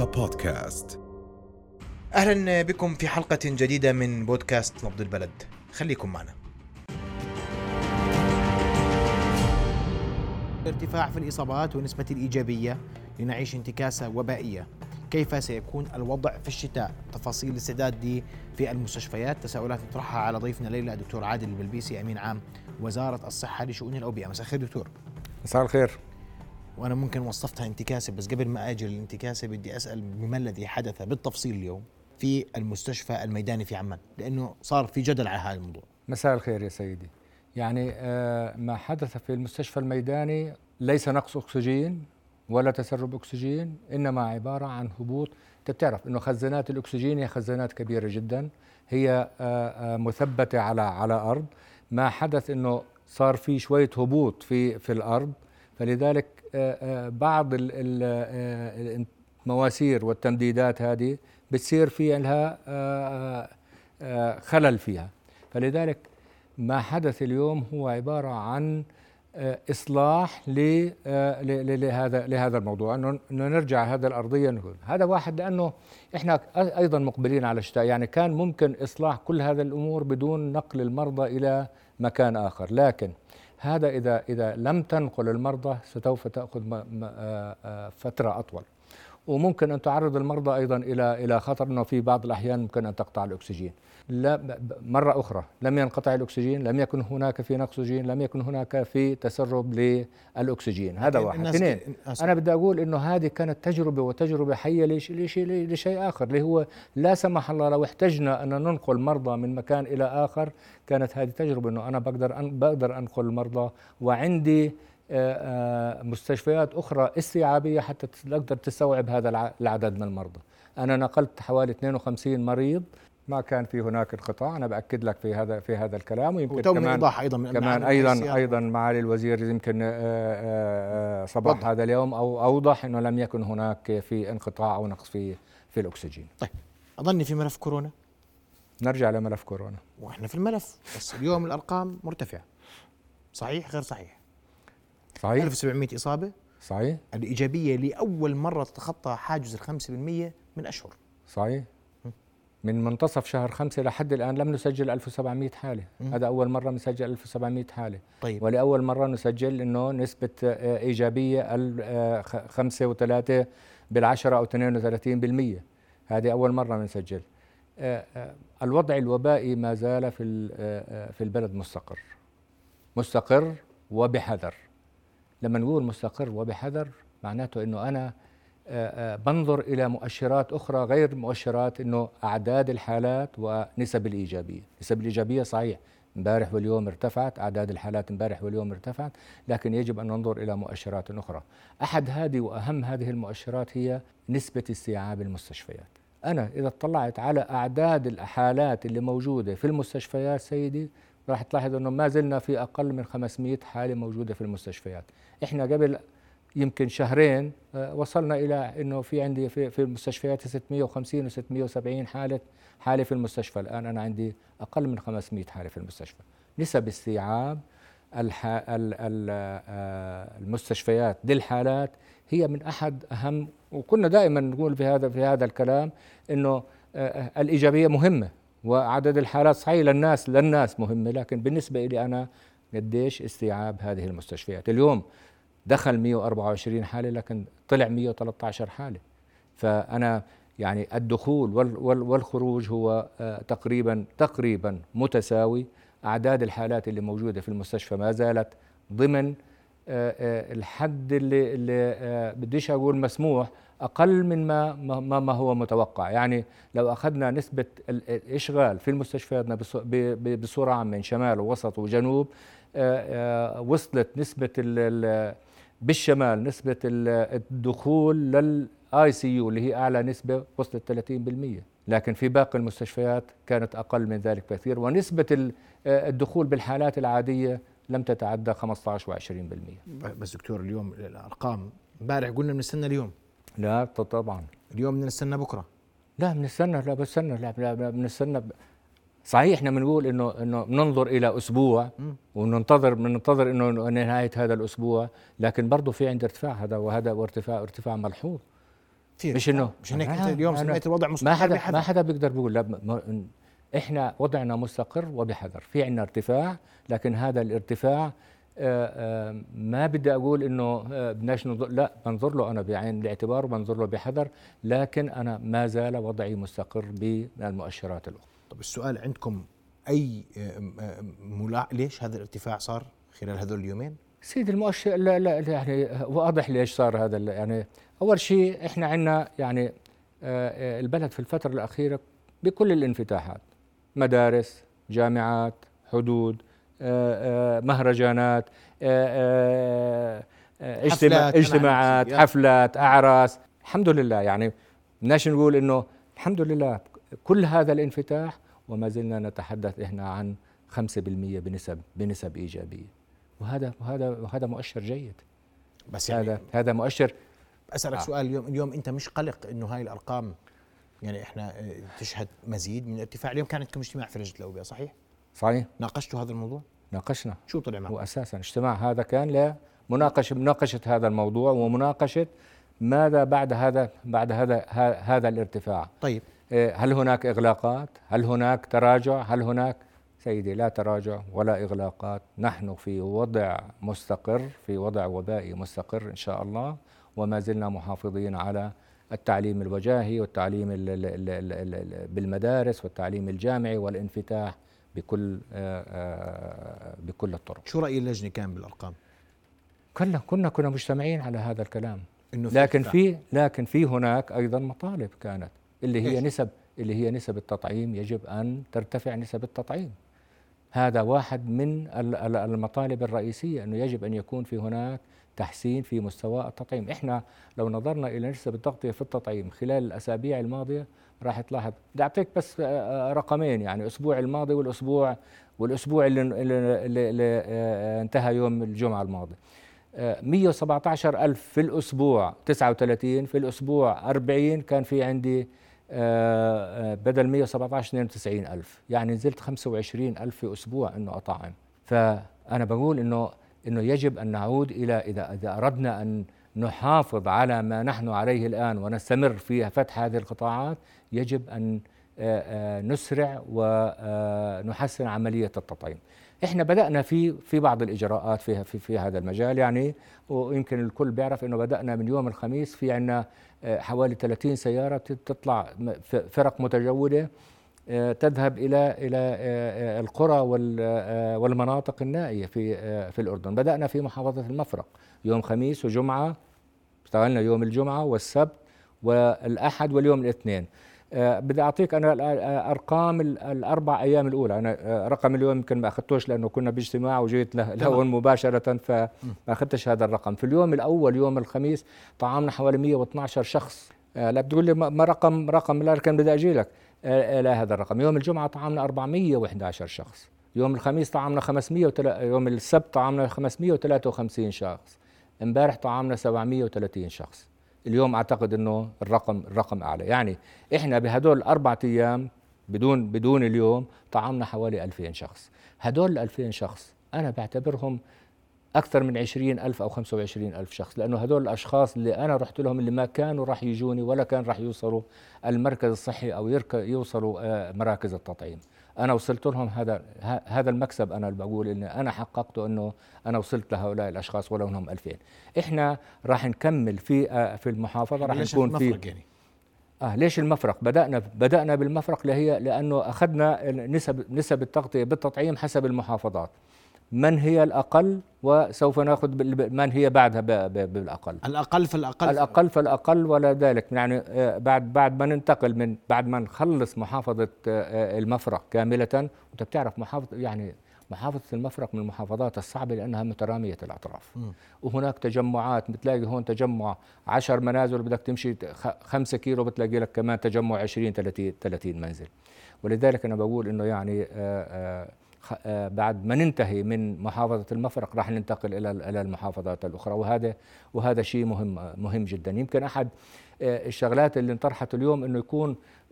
رؤيا بودكاست. أهلا بكم في حلقة جديدة من بودكاست نبض البلد، خليكم معنا. ارتفاع في الإصابات ونسبة الإيجابية، لنعيش انتكاسة وبائية. كيف سيكون الوضع في الشتاء؟ تفاصيل الاستعداد دي في المستشفيات، تساؤلات نطرحها على ضيفنا ليلى الدكتور عادل البلبيسي، أمين عام وزارة الصحة لشؤون الأوبئة. مساء الخير دكتور. مساء الخير. وأنا ممكن وصفتها انتكاسة، بس قبل ما أجل الانتكاسة بدي أسأل بما الذي حدث بالتفصيل اليوم في المستشفى الميداني في عمان، لأنه صار في جدل على هذا الموضوع. مساء الخير يا سيدي. يعني ما حدث في المستشفى الميداني ليس نقص أكسجين ولا تسرب أكسجين، إنما عبارة عن هبوط. تعرف إنه خزانات الأكسجين هي خزانات كبيرة جدا، هي مثبتة على أرض. ما حدث إنه صار في شوية هبوط في الأرض، فلذلك بعض المواسير والتمديدات هذه بتصير في لها خلل فيها. فلذلك ما حدث اليوم هو عبارة عن إصلاح لهذا الموضوع، أنه نرجع هذا الأرضية. نقول هذا واحد، لأنه إحنا أيضا مقبلين على الشتاء، يعني كان ممكن إصلاح كل هذا الأمور بدون نقل المرضى إلى مكان آخر، لكن هذا إذا لم تنقل المرضى ستوفى تأخذ فترة أطول، وممكن أن تعرض المرضى أيضا إلى خطر، أنه في بعض الأحيان ممكن أن تقطع الأكسجين. لا، مرة أخرى لم ينقطع الأكسجين، لم يكن هناك في نقص أكسجين، لم يكن هناك في تسرب للأكسجين. هذا واحد. اثنين، أنا بدي أقول أنه هذه كانت تجربة، وتجربة حية لشيء آخر، اللي هو لا سمح الله لو احتجنا أن ننقل مرضى من مكان إلى آخر، كانت هذه تجربة أنه أنا بقدر أنقل المرضى، وعندي مستشفيات أخرى استيعابية حتى تقدر تستوعب هذا العدد من المرضى. أنا نقلت حوالي 52 مريض، ما كان في هناك انقطاع. أنا بأكد لك في هذا الكلام، ويمكن كمان أيضا معالي الوزير يمكن صباح هذا اليوم أو أوضح إنه لم يكن هناك في انقطاع أو نقص في الأكسجين. طيب، أظن في ملف كورونا نرجع لملف كورونا، وإحنا في الملف بس اليوم الأرقام مرتفعة، صحيح غير صحيح؟ صحيح. 1700 إصابة، صحيح. الإيجابية لأول مرة تتخطى حاجز 5% من أشهر، صحيح. من منتصف شهر 5 لحد الآن لم نسجل 1700 حالة، هذا أول مرة نسجل 1700 حالة. طيب. ولأول مرة نسجل إنه نسبة إيجابية 5.3% أو 32%، هذه أول مرة نسجل. الوضع الوبائي ما زال في البلد مستقر وبحذر. لما نقول مستقر وبحذر، معناته إنه أنا بنظر إلى مؤشرات أخرى غير مؤشرات إنه أعداد الحالات ونسب الإيجابية. نسب الإيجابية صحيح امبارح واليوم ارتفعت، أعداد الحالات امبارح واليوم ارتفعت، لكن يجب أن ننظر إلى مؤشرات أخرى. أحد هذه وأهم هذه المؤشرات هي نسبة استيعاب المستشفيات. أنا إذا اطلعت على أعداد الحالات اللي موجودة في المستشفيات سيدي، راح تلاحظ أنه ما زلنا في أقل من 500 حالة موجودة في المستشفيات. إحنا قبل يمكن شهرين وصلنا إلى أنه في عندي في المستشفيات 650 و670 حالة في المستشفى. الآن أنا عندي أقل من 500 حالة في المستشفى. نسب استيعاب المستشفيات للحالات هي من أحد أهم، وكنا دائما نقول في هذا الكلام أنه الإيجابية مهمة وعدد الحالات صحيح للناس مهمة، لكن بالنسبة لي أنا قديش استيعاب هذه المستشفيات. اليوم دخل 124 حالة لكن طلع 113 حالة، فأنا يعني الدخول والخروج هو تقريبا متساوي. أعداد الحالات اللي موجودة في المستشفى ما زالت ضمن الحد اللي بديش أقول مسموح، أقل من ما هو متوقع. يعني لو أخذنا نسبة الإشغال في المستشفياتنا بصورة عامة من شمال ووسط وجنوب، وصلت نسبة بالشمال نسبة الدخول للICU اللي هي أعلى نسبة وصلت 30%، لكن في باقي المستشفيات كانت أقل من ذلك بكثير. ونسبة الدخول بالحالات العادية لم تتعدى 15 و20%. بس دكتور اليوم الأرقام، امبارح قلنا بنستنى اليوم، لا طبعا اليوم بنستنى بكرة، لا بنستنى، لا بنستنى، لا بنستنى. صحيح احنا بنقول انه بننظر الى اسبوع وننتظر انه نهاية هذا الاسبوع، لكن برضه في عند ارتفاع، هذا وارتفاع ملحوظ. كتير مش انه مش هناك. انت اليوم سمعت الوضع مستقر، ما حدا بيقدر بيقول لا. احنا وضعنا مستقر وبحذر، في عندنا ارتفاع، لكن هذا الارتفاع ما بدي اقول انه بدناش ننظر، لا بنظر له انا بعين الاعتبار وبنظر له بحذر، لكن انا ما زال وضعي مستقر بالمؤشرات الاخرى. طب السؤال عندكم اي ليش هذا الارتفاع صار خلال هذول اليومين؟ سيد المؤشر لا يعني واضح ليش صار هذا. يعني اول شيء احنا عندنا يعني البلد في الفتره الاخيره بكل الانفتاحات، مدارس، جامعات، حدود، مهرجانات، اجتماعات، حفلات، اعراس، الحمد لله. يعني بدناش نقول انه الحمد لله كل هذا الانفتاح، وما زلنا نتحدث احنا عن 5% بنسب ايجابيه، وهذا مؤشر جيد. بس يعني هذا مؤشر. اسالك سؤال، اليوم انت مش قلق انه هاي الارقام يعني احنا تشهد مزيد من الارتفاع؟ اليوم كان عندكم اجتماع في لجنه الاوبئه، صحيح ناقشتوا هذا الموضوع؟ ناقشنا. شو طلع معه؟ واساسا اجتماع هذا كان لمناقشه هذا الموضوع ومناقشه ماذا بعد هذا الارتفاع. طيب هل هناك اغلاقات؟ هل هناك تراجع؟ هل هناك سيدي لا تراجع ولا إغلاقات، نحن في وضع مستقر، في وضع وبائي مستقر إن شاء الله، وما زلنا محافظين على التعليم الوجاهي والتعليم بالمدارس والتعليم الجامعي والانفتاح بكل الطرق. شو رأي اللجنة كان بالأرقام؟ كنا مجتمعين على هذا الكلام، لكن في هناك أيضا مطالب كانت اللي هي نسب التطعيم، يجب أن ترتفع نسب التطعيم. هذا واحد من المطالب الرئيسية، أنه يجب أن يكون في هناك تحسين في مستوى التطعيم. إحنا لو نظرنا إلى نسب التغطية في التطعيم خلال الأسابيع الماضية راح تلاحظ، بدي أعطيك بس رقمين، يعني الأسبوع الماضي والأسبوع اللي انتهى يوم الجمعة الماضي، 117,000 في الأسبوع 39، في الأسبوع 40 كان في عندي بدل 117 92,000، يعني نزلت 25,000 في أسبوع إنه أطعم. فأنا بقول إنه يجب أن نعود إلى، إذا أردنا أن نحافظ على ما نحن عليه الآن ونستمر في فتح هذه القطاعات، يجب أن نسرع ونحسن عملية التطعيم. إحنا بدأنا في بعض الإجراءات في هذا المجال، يعني ويمكن الكل بيعرف إنه بدأنا من يوم الخميس، في عنا حوالي 30 سيارة تطلع، فرق متجولة تذهب إلى القرى والمناطق النائية في الأردن. بدأنا في محافظة المفرق يوم خميس وجمعة، اشتغلنا يوم الجمعة والسبت والأحد واليوم الاثنين. بدي أعطيك أنا أرقام الأربع أيام الأولى. أنا رقم اليوم يمكن ما أخذتوش لأنه كنا باجتماع وجيت لهون مباشرة فما أخذتش هذا الرقم. في اليوم الأول يوم الخميس طعامنا حوالي 112 شخص. لا بتقول لي ما رقم لا، كان بدي أجي لك لا هذا الرقم. يوم الجمعة طعامنا 411 شخص، يوم الخميس طعامنا 500، يوم السبت طعامنا 553 شخص، امبارح طعامنا 730 شخص. اليوم أعتقد أنه الرقم أعلى. يعني إحنا بهدول الأربعة أيام بدون اليوم طعامنا حوالي 2000 شخص. هدول 2000 شخص أنا بعتبرهم أكثر من 20,000 أو 25,000 شخص، لأنه هدول الأشخاص اللي أنا رحت لهم، اللي ما كانوا راح يجوني ولا كان راح يوصلوا المركز الصحي أو يوصلوا مراكز التطعيم. أنا وصلت لهم، هذا المكسب أنا بقول إن أنا حققته، إنه أنا وصلت لهؤلاء الأشخاص ولو هم 2000. إحنا راح نكمل في المحافظة، راح نكون في يعني. ليش المفرق؟ بدأنا بالمفرق لأنه أخذنا نسب التغطية بالتطعيم حسب المحافظات، من هي الأقل وسوف نأخذ من هي بعدها بالأقل، الأقل ولا ذلك. يعني بعد ما ننتقل بعد ما نخلص محافظة المفرق كاملة، وأنت بتعرف محافظة المفرق من المحافظات الصعبة لأنها مترامية الأطراف، وهناك تجمعات، بتلاقي هون تجمع 10 منازل بدك تمشي 5 كيلو بتلاقي لك كمان تجمع 20-30 منزل. ولذلك أنا بقول إنه يعني بعد ما ننتهي من محافظة المفرق راح ننتقل إلى المحافظات الأخرى، وهذا شيء مهم جدا. يمكن أحد الشغلات اللي انطرحت اليوم إنه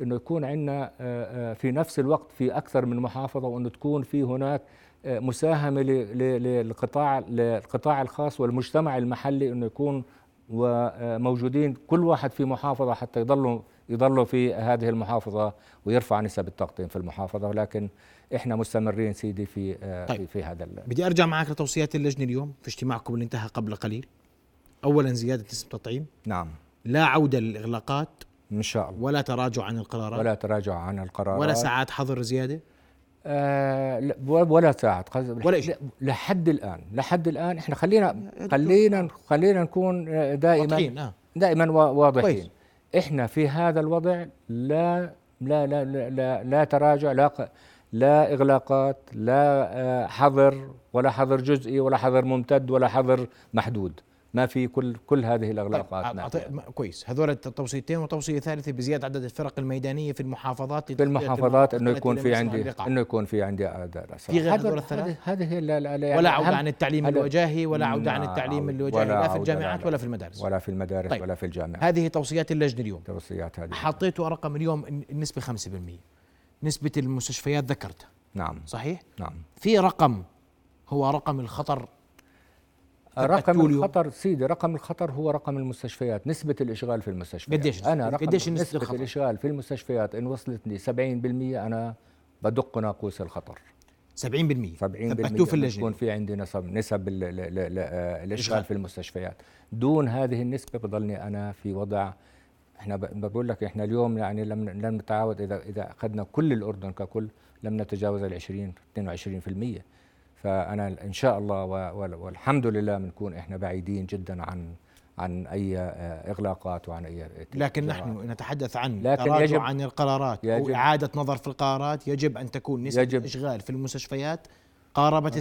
يكون عندنا في نفس الوقت في أكثر من محافظة، وإنه تكون في هناك مساهمة للقطاع الخاص والمجتمع المحلي، إنه يكون وموجودين كل واحد في محافظة حتى يضلوا في هذه المحافظة ويرفع نسب التقطيم في المحافظة، ولكن احنا مستمرين سيدي في طيب. في هذا بدي ارجع معك لتوصيات اللجنة اليوم في اجتماعكم اللي انتهى قبل قليل. اولا زيادة نسب التطعيم، نعم، لا عودة للإغلاقات ان شاء الله، ولا تراجع عن القرارات ولا ساعات حظر زيادة ولا ساعات ولا شيء لحد الآن. احنا خلينا نكون دائما واضحين. احنا في هذا الوضع لا لا لا لا, لا تراجع، لا إغلاقات، لا حظر، ولا حظر جزئي، ولا حظر ممتد، ولا حظر محدود. ما في كل هذه الإغلاقات. طيب. كويس، هذول التوصيتين. وتوصية ثالثة بزيادة عدد الفرق الميدانية في المحافظات انه يكون في عندي اعداد هذه ولا عودة عن التعليم الوجاهي لا في الجامعات ولا في المدارس طيب. ولا في الجامعات. هذه توصيات اللجنة اليوم. توصيات هذه حطيتوا رقم اليوم النسبة 5%، نسبة المستشفيات ذكرتها، نعم صحيح، نعم. في رقم هو رقم الخطر. رقم الخطر هو رقم المستشفيات، نسبة الإشغال في المستشفيات. قديش نسبة الإشغال في المستشفيات؟ إن وصلت لي 70% أنا بدق ناقوس الخطر. 70% ثبتوه في اللجنة. يكون في عندي نسب الإشغال في المستشفيات. دون هذه النسبة بضلني أنا في وضع. إحنا بقول لك إحنا اليوم يعني لم نتعاود، إذا أخذنا كل الأردن ككل لم نتجاوز 22%. فأنا إن شاء الله والحمد لله بنكون إحنا بعيدين جدا عن أي إغلاقات وعن أي لكن نحن نتحدث عن تراجع عن القرارات وإعادة نظر في القرارات. يجب أن تكون نسبة الإشغال في المستشفيات قاربت 70%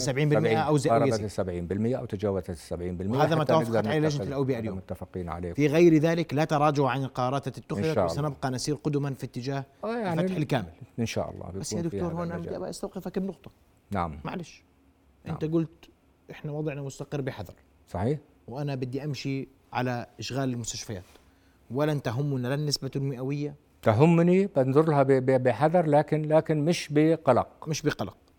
أو قاربت 70% أو تجاوزت 70%. هذا ما توافقت عليه لجنة الأوبئة اليوم، متفقين عليه. في غير ذلك لا تراجع عن القرارات التي اتخذت، وسنبقى نسير قدما في اتجاه الفتح الكامل إن شاء الله. بس يا دكتور هون أنا أستوقفك بنقطة، نعم معلش. أنت قلت إحنا وضعنا مستقر بحذر، صحيح، وأنا بدي أمشي على إشغال المستشفيات ولن تهمنا لا النسبة المئوية. تهمني، بنظر لها بحذر، لكن مش بقلق.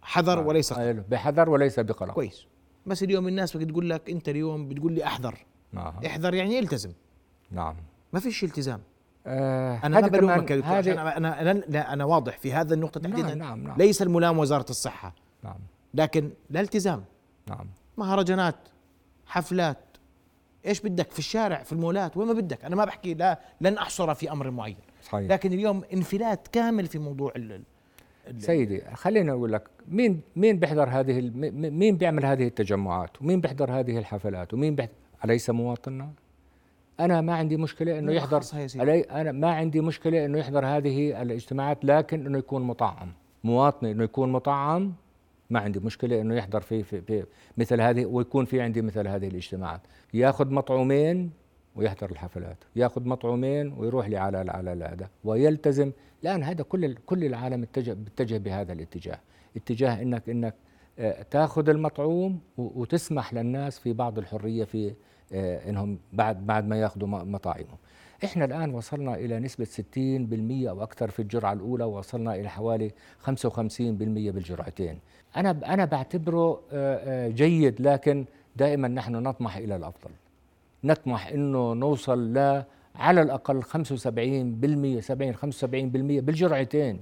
حذر وليس قلق. بحذر وليس بقلق. كويس. بس اليوم الناس بتقول لك أنت اليوم بتقول لي أحذر. احذر يعني التزم. نعم. ما فيش التزام. أنا ما بلومك يا دكتور، عشان أنا واضح في هذا النقطة تحديدا. نعم. ليس الملام وزارة الصحة. نعم. لكن لا التزام، نعم، مهرجانات، حفلات، ايش بدك في الشارع، في المولات، وين ما بدك. انا ما بحكي لن احصر في امر معين، صحيح. لكن اليوم انفلات كامل في موضوع سيدي خليني اقول لك مين بيحضر هذه، مين بيعمل هذه التجمعات، ومين بيحضر هذه الحفلات، ومين أليس مواطننا؟ انا ما عندي مشكله انه يحضر، انا ما عندي مشكله انه يحضر هذه الاجتماعات، لكن انه يكون مطعم. مواطني انه يكون مطعم، ما عندي مشكلة إنه يحضر في مثل هذه، ويكون في عندي مثل هذه الاجتماعات. يأخذ مطعومين ويحضر الحفلات، يأخذ مطعومين ويروح لي على الأداء ويلتزم. الآن هذا كل العالم اتجه بهذا الاتجاه، اتجاه إنك تأخذ المطعوم وتسمح للناس في بعض الحرية في إنهم بعد ما يأخذوا مطاعمهم. إحنا الآن وصلنا إلى نسبة 60% أو أكثر في الجرعة الأولى، ووصلنا إلى حوالي 55% بالجرعتين. أنا بعتبره جيد، لكن دائما نحن نطمح إلى الأفضل، نطمح إنه نوصل على الأقل 75% بالجرعتين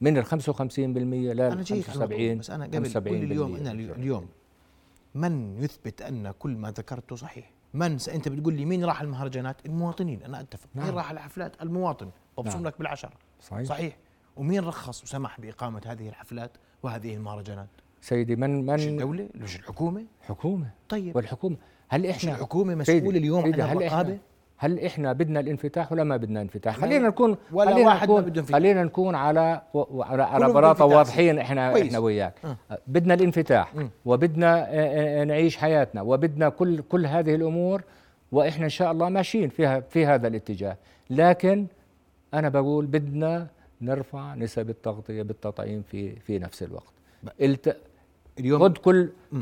من ال 55% ل 75%. بس أنا قبل كل يوم اليوم من يثبت أن كل ما ذكرته صحيح؟ أنت بتقول لي مين راح المهرجانات؟ المواطنين، أنا أتفق. نعم. مين راح الحفلات؟ المواطن، وبصم لك بالعشرة، صحيح. ومين رخص وسمح بإقامة هذه الحفلات وهذه المهرجانات؟ سيدي من مش الدولة، مش الحكومة. حكومة، طيب. والحكومة هل إحنا الحكومة مسؤولة اليوم عن الرقابة؟ هل إحنا بدنا الانفتاح ولا ما بدنا انفتاح؟ خلينا نكون على براطة واضحين. احنا وياك بدنا الانفتاح، وبدنا نعيش حياتنا، وبدنا كل هذه الامور، واحنا ان شاء الله ماشيين في هذا الاتجاه. لكن انا بقول بدنا نرفع نسب التغطية بالتطعيم في نفس الوقت. اليوم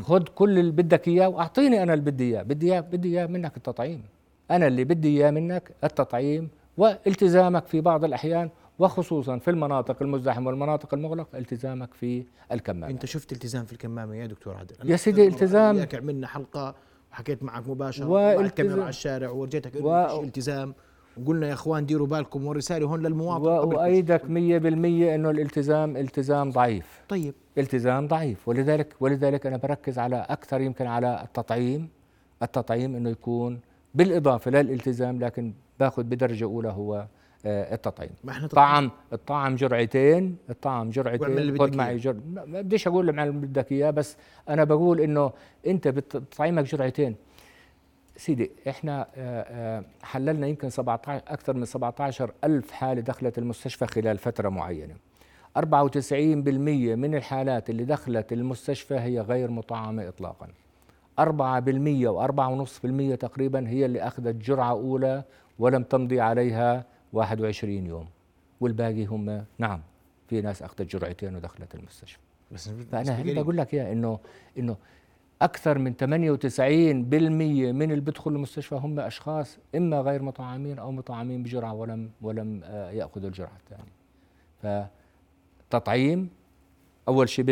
خد كل اللي بدك اياه، واعطيني انا اللي بدي اياه منك التطعيم. أنا اللي بدي إياه منك التطعيم، والتزامك في بعض الأحيان، وخصوصاً في المناطق المزدحمة والمناطق المغلقة، التزامك في الكمامة. أنت شفت التزام في الكمامة يا دكتور عادل؟ يا سيدي التزام. عملنا حلقة حكيت معك مباشرة والتزام على الشارع ورجيتك التزام، وقلنا يا اخوان ديروا بالكم، والرسالة هون للمواطن وأيدك 100% انه الالتزام ضعيف. طيب التزام ضعيف، ولذلك انا بركز على اكثر يمكن على التطعيم. التطعيم انه يكون بالاضافة للالتزام، لكن باخذ بدرجة اولى هو التطعيم. الطعم جرعتين، خذ معي جرعة، ما بديش اقول لهم اللي بدك اياه، بس انا بقول انه انت بتطعيمك جرعتين. سيدي احنا حللنا يمكن اكثر من 17,000 حالة دخلت المستشفى خلال فترة معينة. 94% من الحالات اللي دخلت المستشفى هي غير مطعمة اطلاقا. 4% و4.5% تقريبا هي اللي اخذت جرعة اولى ولم تمضي عليها 21 يوم، والباقي هم نعم في ناس اخذت جرعتين ودخلت المستشفى. بس فانا هل بقول لك يا انه اكثر من 98% من اللي بيدخلوا المستشفى هم اشخاص اما غير مطعمين او مطعمين بجرعه ولم ياخذوا الجرعه الثانيه. فالتطعيم اول شيء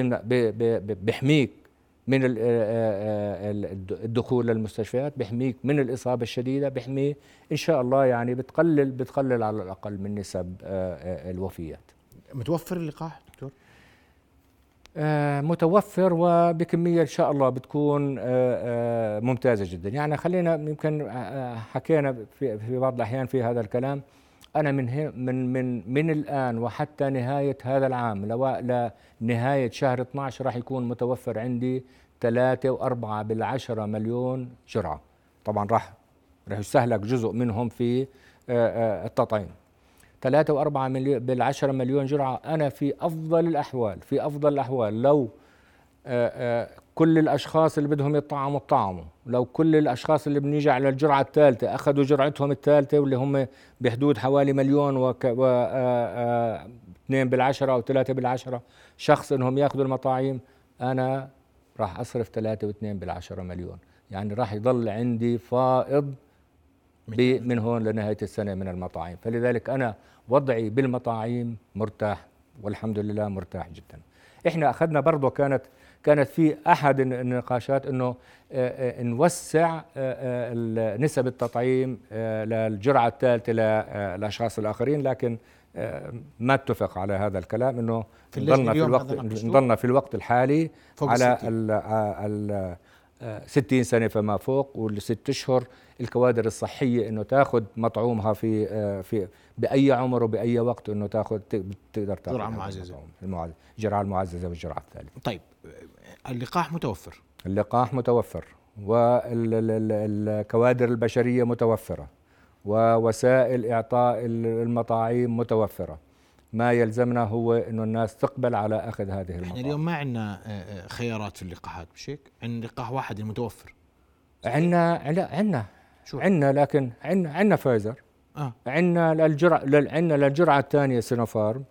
بيحميك من الدخول للمستشفيات، بيحميك من الإصابة الشديدة، بيحميك إن شاء الله، يعني بتقلل على الأقل من نسب الوفيات. متوفر اللقاح دكتور؟ متوفر وبكمية إن شاء الله بتكون ممتازة جدا. يعني خلينا يمكن حكينا في بعض الأحيان في هذا الكلام. أنا من الآن وحتى نهاية هذا العام لنهاية شهر 12 راح يكون متوفر عندي 3.4 مليون جرعة. طبعا راح يستهلك جزء منهم في التطعيم. 3.4 مليون جرعة. أنا في أفضل الأحوال لو كل الأشخاص اللي بدهم يطعموا لو كل الأشخاص اللي بنيجي على الجرعة الثالثة أخذوا جرعتهم الثالثة، واللي هم بحدود حوالي 1,210,000 أو 3,000 شخص إنهم يأخذوا المطاعيم، أنا راح أصرف 3.2 مليون. يعني راح يضل عندي فائض من هون لنهاية السنة من المطاعيم. فلذلك أنا وضعي بالمطاعيم مرتاح، والحمد لله مرتاح جدا. إحنا أخذنا برضو كانت في أحد النقاشات أنه نوسع نسب التطعيم للجرعة الثالثة للأشخاص الآخرين، لكن ما اتفق على هذا الكلام. أنه نضلنا في الوقت الحالي على ال 60 سنة فما فوق، والست أشهر الكوادر الصحية أنه تأخذ مطعومها في بأي عمر وبأي وقت، أنه تقدر تأخذ الجرعة المعززة والجرعة الثالثة. طيب اللقاح متوفر؟ اللقاح متوفر، والكوادر البشرية متوفرة، ووسائل إعطاء المطاعيم متوفرة. ما يلزمنا هو أنه الناس تقبل على أخذ هذه المطاعيم. إحنا اليوم ما عندنا خيارات في اللقاحات بشيك، عندنا لقاح واحد المتوفر. عندنا فايزر، عندنا للجرعة الثانية سينوفارم،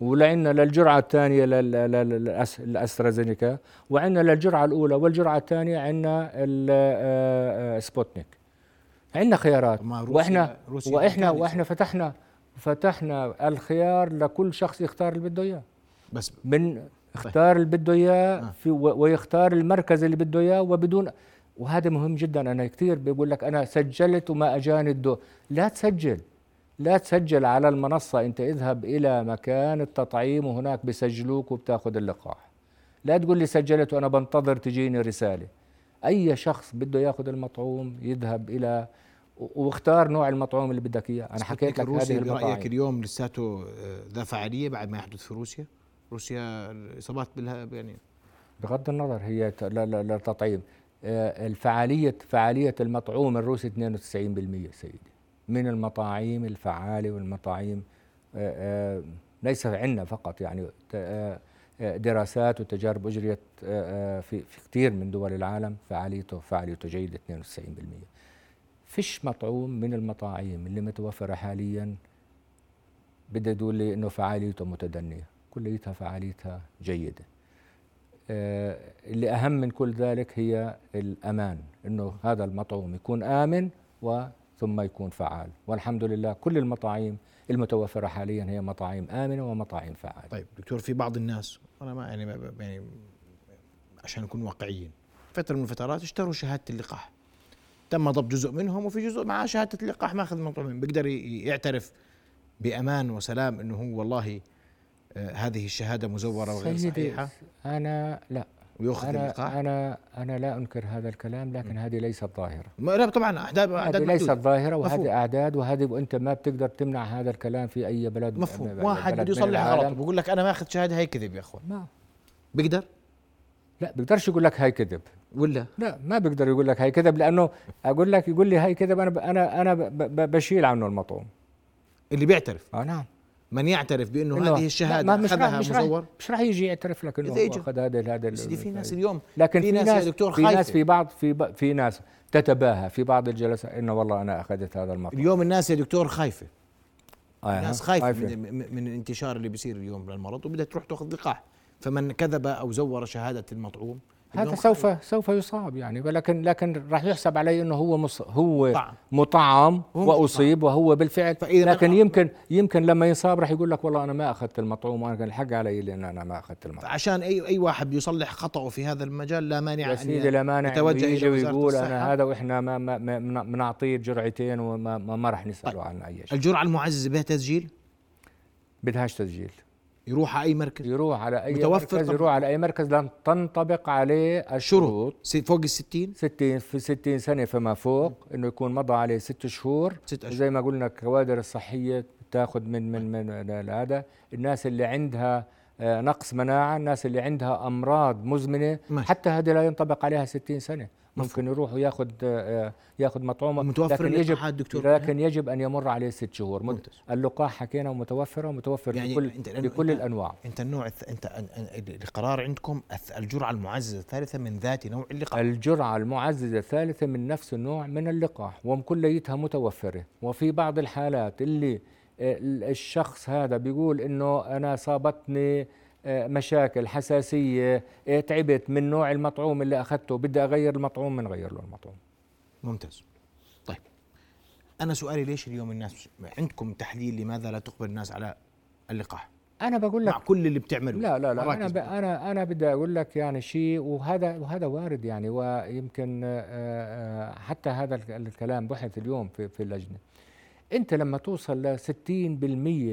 ولعنا للجرعة الثانية الأسترازينيكا، وعنا للجرعة الأولى والجرعة الثانية عنا السبوتنيك. عنا خيارات، وإحنا فتحنا الخيار لكل شخص يختار اللي بده إياه. بس من اختار اللي بده إياه ويختار المركز اللي بده إياه وبدون. وهذا مهم جدا. أنا كثير بيقول لك أنا سجلت وما أجاني الدو. لا تسجل على المنصة، أنت اذهب إلى مكان التطعيم وهناك بسجلوك وبتاخذ اللقاح. لا تقول لي سجلت وأنا بنتظر تجيني رسالة. أي شخص بده ياخذ المطعوم يذهب إلى واختار نوع المطعوم اللي بدك إياه. أنا حكيت لك هذه المطاعيم. رأيك اليوم لساته ذا فعالية بعد ما يحدث في روسيا إصابات بالها، يعني بغض النظر هي للتطعيم فعالية المطعوم الروسي 92% سيدي من المطاعيم الفعالة. والمطاعيم ليس عندنا فقط، يعني دراسات وتجارب أجريت في كثير من دول العالم فعاليته جيدة 92%. فيش مطعوم من المطاعيم اللي متوفرة حاليا بدي أقول لي إنه فعاليته متدنية، كليتها فعاليتها جيدة. اللي أهم من كل ذلك هي الأمان، إنه هذا المطعوم يكون آمن ثم يكون فعال. والحمد لله كل المطاعيم المتوفرة حاليا هي مطاعيم آمنة ومطاعيم فعالة. طيب دكتور، في بعض الناس أنا ما يعني عشان نكون واقعيين فترة من الفترات اشتروا شهادة اللقاح. تم ضبط جزء منهم، وفي جزء معاه شهادة اللقاح ماخذ من طعمين، بيقدر يعترف بأمان وسلام أنه هو والله هذه الشهادة مزورة وغير صحيحة. أنا لا ويأخذ اللقاح. أنا لا أنكر هذا الكلام، لكن هذه ليست ظاهرة. لا طبعا أعداد ليست ظاهرة، وهذه أعداد، وهذه وأنت ما بتقدر تمنع هذا الكلام في أي بلد. مفهوم. واحد بده يصلح غلط بيقول لك أنا ما أخذ شهادة، هي كذب يا أخوان. ما بيقدر، لا بيقدرش يقول لك هاي كذب ولا لا، ما بيقدر يقول لك هاي كذب، لأنه أقول لك يقول لي هاي كذب، أنا بشيل عنه المطعوم اللي بيعترف. نعم، من يعترف بأنه هذه الشهادة أخذها مزور مش راح يجي يعترف لك إنه أخذ هذا. في ناس اليوم، لكن في ناس يا دكتور خايفة، في ناس في ناس تتباهى في بعض الجلسات إنه والله أنا أخذت هذا المطعوم. اليوم الناس يا دكتور خايفة، الناس خايفة من الانتشار اللي بيصير اليوم للمرض، وبدها تروح تأخذ لقاح. فمن كذب أو زور شهادة المطعوم هذا سوف يصاب يعني، لكن راح يحسب عليه انه هو مطعم واصيب، وهو بالفعل. لكن يمكن لما يصاب راح يقول لك والله انا ما اخذت المطعوم، وانا كان الحق علي لان انا ما اخذت المطعوم. عشان اي واحد يصلح خطأه في هذا المجال لا مانع ان يتوجه الى وزارة الصحة. انا هذا واحنا ما بنعطيه جرعتين وما راح نساله عن اي شيء. الجرعة المعززة بها تسجيل؟ بدهاش تسجيل، يروح على أي مركز، يروح على أي مركز لن تنطبق عليه الشروط فوق الستين، في 60 سنة فما فوق، إنه يكون مضى عليه 6 شهور. زي ما قلنا الكوادر الصحية تأخذ من هذا الناس اللي عندها نقص مناعة، الناس اللي عندها أمراض مزمنة، حتى هذه لا ينطبق عليها 60 سنة ممكن يروح ياخذ مطعومه، لكن يجب ان يمر عليه 6 شهور. اللقاح حكينا متوفره، ومتوفر يعني بكل الانواع. انت النوع القرار عندكم الجرعه المعززه الثالثه من ذات نوع اللقاح، الجرعه المعززه الثالثه من نفس النوع من اللقاح، وكليتها متوفره. وفي بعض الحالات اللي الشخص هذا بيقول انه انا صابتني مشاكل حساسية، تعبت من نوع المطعوم اللي أخذته، بدي أغير المطعوم، من غير له المطعوم. ممتاز. طيب أنا سؤالي ليش اليوم الناس عندكم تحليل لماذا لا تقبل الناس على اللقاح؟ أنا بقول لك مع كل اللي بتعمله لا أنا بدي أقول لك يعني شيء، وهذا وارد يعني، ويمكن حتى هذا الكلام بحث اليوم في اللجنة. أنت لما توصل ل 60%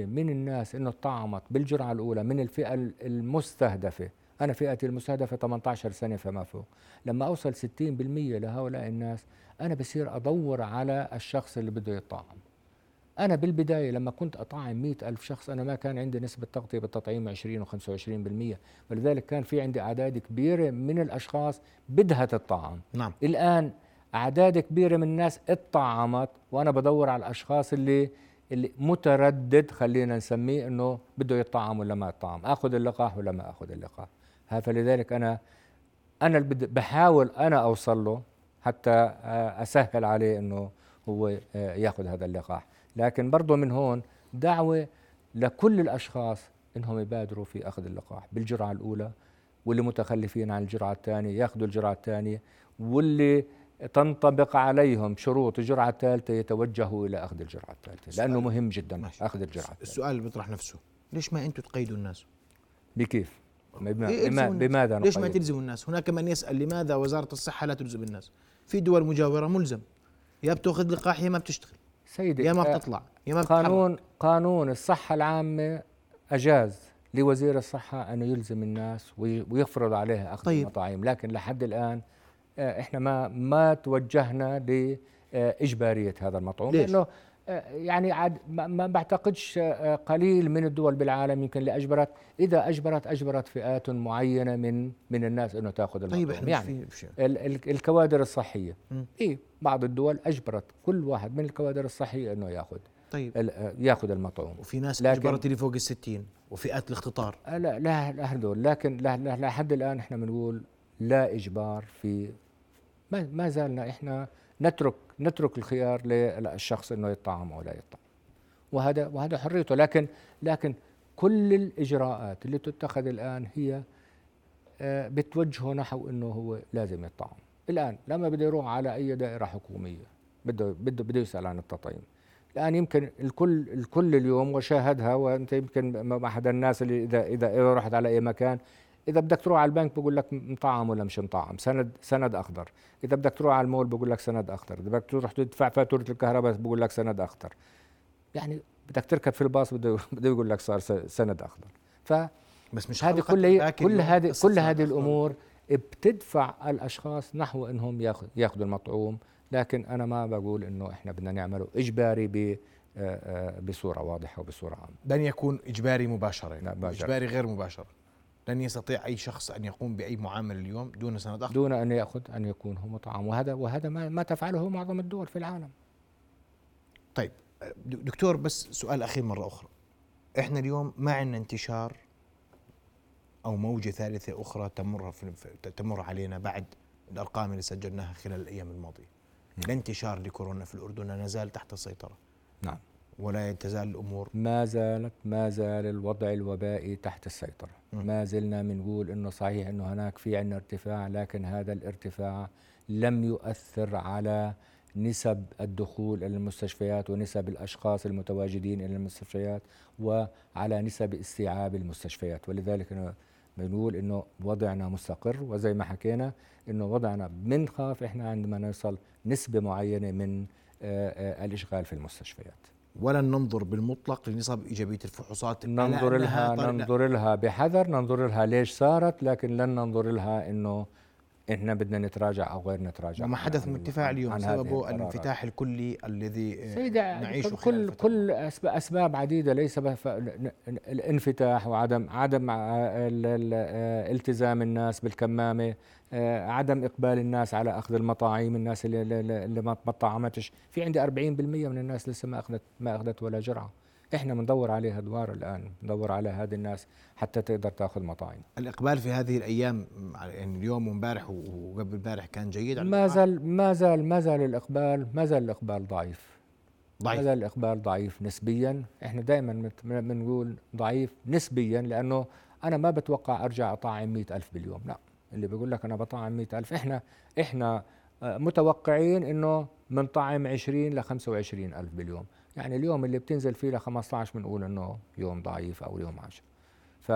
من الناس إنه طعمت بالجرعة الأولى من الفئة المستهدفة، أنا فئتي المستهدفة 18 سنة فما فوق، لما أوصل 60% لهؤلاء الناس أنا بصير أدور على الشخص اللي بده يطعم. أنا بالبداية لما كنت أطعم 100,000 شخص أنا ما كان عندي نسبة تغطية بالتطعيم 20 و 25%، ولذلك كان في عندي أعداد كبيرة من الأشخاص بدها تطعم. نعم. الآن أعداد كبيرة من الناس اتطعمت، وأنا بدور على الأشخاص اللي متردد، خلينا نسميه أنه بده يطعم ولا ما يطعم، أخذ اللقاح ولا ما أخذ اللقاح. فلذلك أنا بحاول أنا أوصل له حتى أسهل عليه أنه هو يأخذ هذا اللقاح. لكن برضو من هون دعوة لكل الأشخاص أنهم يبادروا في أخذ اللقاح بالجرعة الأولى، واللي متخلفين عن الجرعة الثانية يأخذوا الجرعة الثانية، واللي تنطبق عليهم شروط الجرعة الثالثة يتوجهوا إلى أخذ الجرعة الثالثة، لأنه مهم جدا. ماشي. أخذ الجرعة الثالثة. السؤال بيطرح نفسه، ليش ما أنتوا تقيدوا الناس؟ بكيف؟ بماذا ليش ما تلزموا الناس؟ هناك من يسأل لماذا وزارة الصحة لا تلزم الناس؟ في دول مجاورة ملزم، يا بتأخذ لقاح يا ما بتشتغل سيدي، يا ما بتطلع يا ما بتحرك. قانون الصحة العامة أجاز لوزير الصحة أن يلزم الناس ويفرض عليها أخذ المطاعيم، لكن لحد الآن احنا ما توجهنا لإجبارية هذا المطعوم، لأنه يعني عاد ما بعتقدش قليل من الدول بالعالم يمكن اللي أجبرت، إذا أجبرت فئات معينة من الناس إنه تأخذ المطعوم. طيب يعني الكوادر الصحية، بعض الدول أجبرت كل واحد من الكوادر الصحية إنه يأخذ. طيب يأخذ المطعوم، وفي ناس أجبرت اللي فوق 60 وفئات الاختطار. لا هذول، لكن لحد الآن احنا بنقول لا إجبار في، ما زالنا احنا نترك الخيار للشخص انه يطعم او لا يطعم، وهذا حريته. لكن كل الاجراءات اللي تتخذ الان هي بتوجهه نحو انه هو لازم يطعم. الان لما بده يروح على اي دائره حكوميه بده يسال عن التطعيم. الان يمكن الكل اليوم وشاهدها، وانت يمكن مع احد الناس اللي اذا رحت على اي مكان إذا بدك تروح على البنك بقول لك مطعم ولا مش مطعم، سند أخضر. إذا بدك تروح على المول بقول لك سند أخضر، إذا بدك تروح تدفع فاتورة الكهرباء بقول لك سند أخضر، يعني بدك تركب في الباص بده يقول لك صار سند أخضر. ف بس مش هذه كل هذه الأمور بتدفع الأشخاص نحو أنهم ياخذوا المطعوم، لكن أنا ما بقول إنه إحنا بدنا نعمله إجباري بصورة واضحة وبصورة عامة. لن يكون إجباري مباشرة، إجباري غير مباشرة. لن يستطيع أي شخص أن يقوم بأي معاملة اليوم دون سند أخضر، دون أن يأخذ أن يكون هو مطعم، وهذا ما تفعله معظم الدول في العالم. طيب دكتور، بس سؤال أخير مرة أخرى، إحنا اليوم ما عندنا انتشار أو موجة ثالثة أخرى تمر علينا بعد الأرقام اللي سجلناها خلال الأيام الماضية. الانتشار لكورونا في الأردن لا زال تحت السيطرة. نعم. ولا تزال الأمور، ما زال الوضع الوبائي تحت السيطرة. ما زلنا بنقول إنه صحيح إنه هناك في عنا ارتفاع، لكن هذا الارتفاع لم يؤثر على نسب الدخول إلى المستشفيات ونسب الأشخاص المتواجدين إلى المستشفيات وعلى نسب استيعاب المستشفيات، ولذلك أنا بنقول إنه وضعنا مستقر. وزي ما حكينا إنه وضعنا بنخاف إحنا عندما نوصل نسبة معينة من الإشغال في المستشفيات. ولن ننظر بالمطلق لنسب إيجابية الفحوصات، ننظر لها بحذر، ننظر لها ليش صارت، لكن لن ننظر لها إنه إحنا بدنا نتراجع أو غير نتراجع. وما حدث من ارتفاع اليوم سببه الانفتاح الكلي الذي نعيشه. كل أسباب عديدة، ليس الانفتاح وعدم التزام الناس بالكمامة، عدم إقبال الناس على أخذ المطاعيم، الناس اللي ما طعمتش. في عندي 40% من الناس لسه ما أخذت ولا جرعة. إحنا بندور عليها دوار الآن، ندور على هذه الناس حتى تقدر تأخذ مطاعم. الإقبال في هذه الأيام يعني اليوم ومبارح وقبل امبارح كان جيد. ما زال الإقبال ضعيف نسبيا. إحنا دائما بنقول ضعيف نسبيا، لأنه أنا ما بتوقع أرجع أطعم 100,000 باليوم. لا، اللي بيقول لك أنا بطعم 100,000، إحنا متوقعين إنه منطعم 20 ل 25,000 باليوم. يعني اليوم اللي بتنزل فيه ل 15 بنقول إنه يوم ضعيف أو يوم 10. ف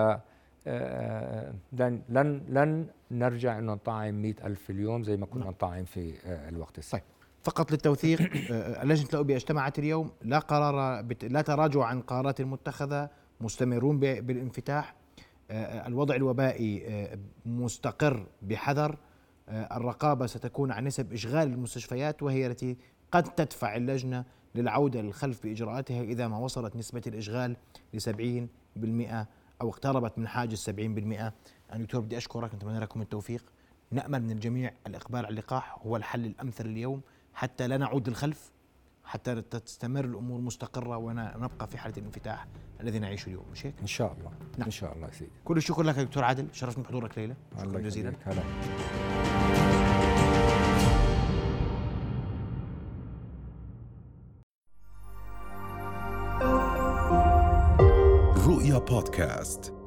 لن نرجع إنه نطعم 100,000 في اليوم زي ما كنا نطعم في الوقت السابق. طيب فقط للتوثيق، لجنة الأوبئة اجتمعت اليوم، لا تراجع عن قرارات المتخذة، مستمرون بالانفتاح، الوضع الوبائي مستقر بحذر، الرقابة ستكون عن نسب إشغال المستشفيات، وهي التي قد تدفع اللجنة للعودة للخلف بإجراءاتها إذا ما وصلت نسبة الإشغال ل70% أو اقتربت من حاجز 70%. أنا دكتور بدي أشكرك، نتمنى لكم التوفيق، نأمل من الجميع الإقبال على اللقاح هو الحل الأمثل اليوم حتى لا نعود للخلف، حتى تستمر الأمور مستقرة ونبقى في حالة الانفتاح الذي نعيشه اليوم، مش هيك؟ إن شاء الله. نعم. إن شاء الله سيدي. كل الشكر لك دكتور عادل، شرفني بحضورك ليلى، شكرا جزيلا. بودكاست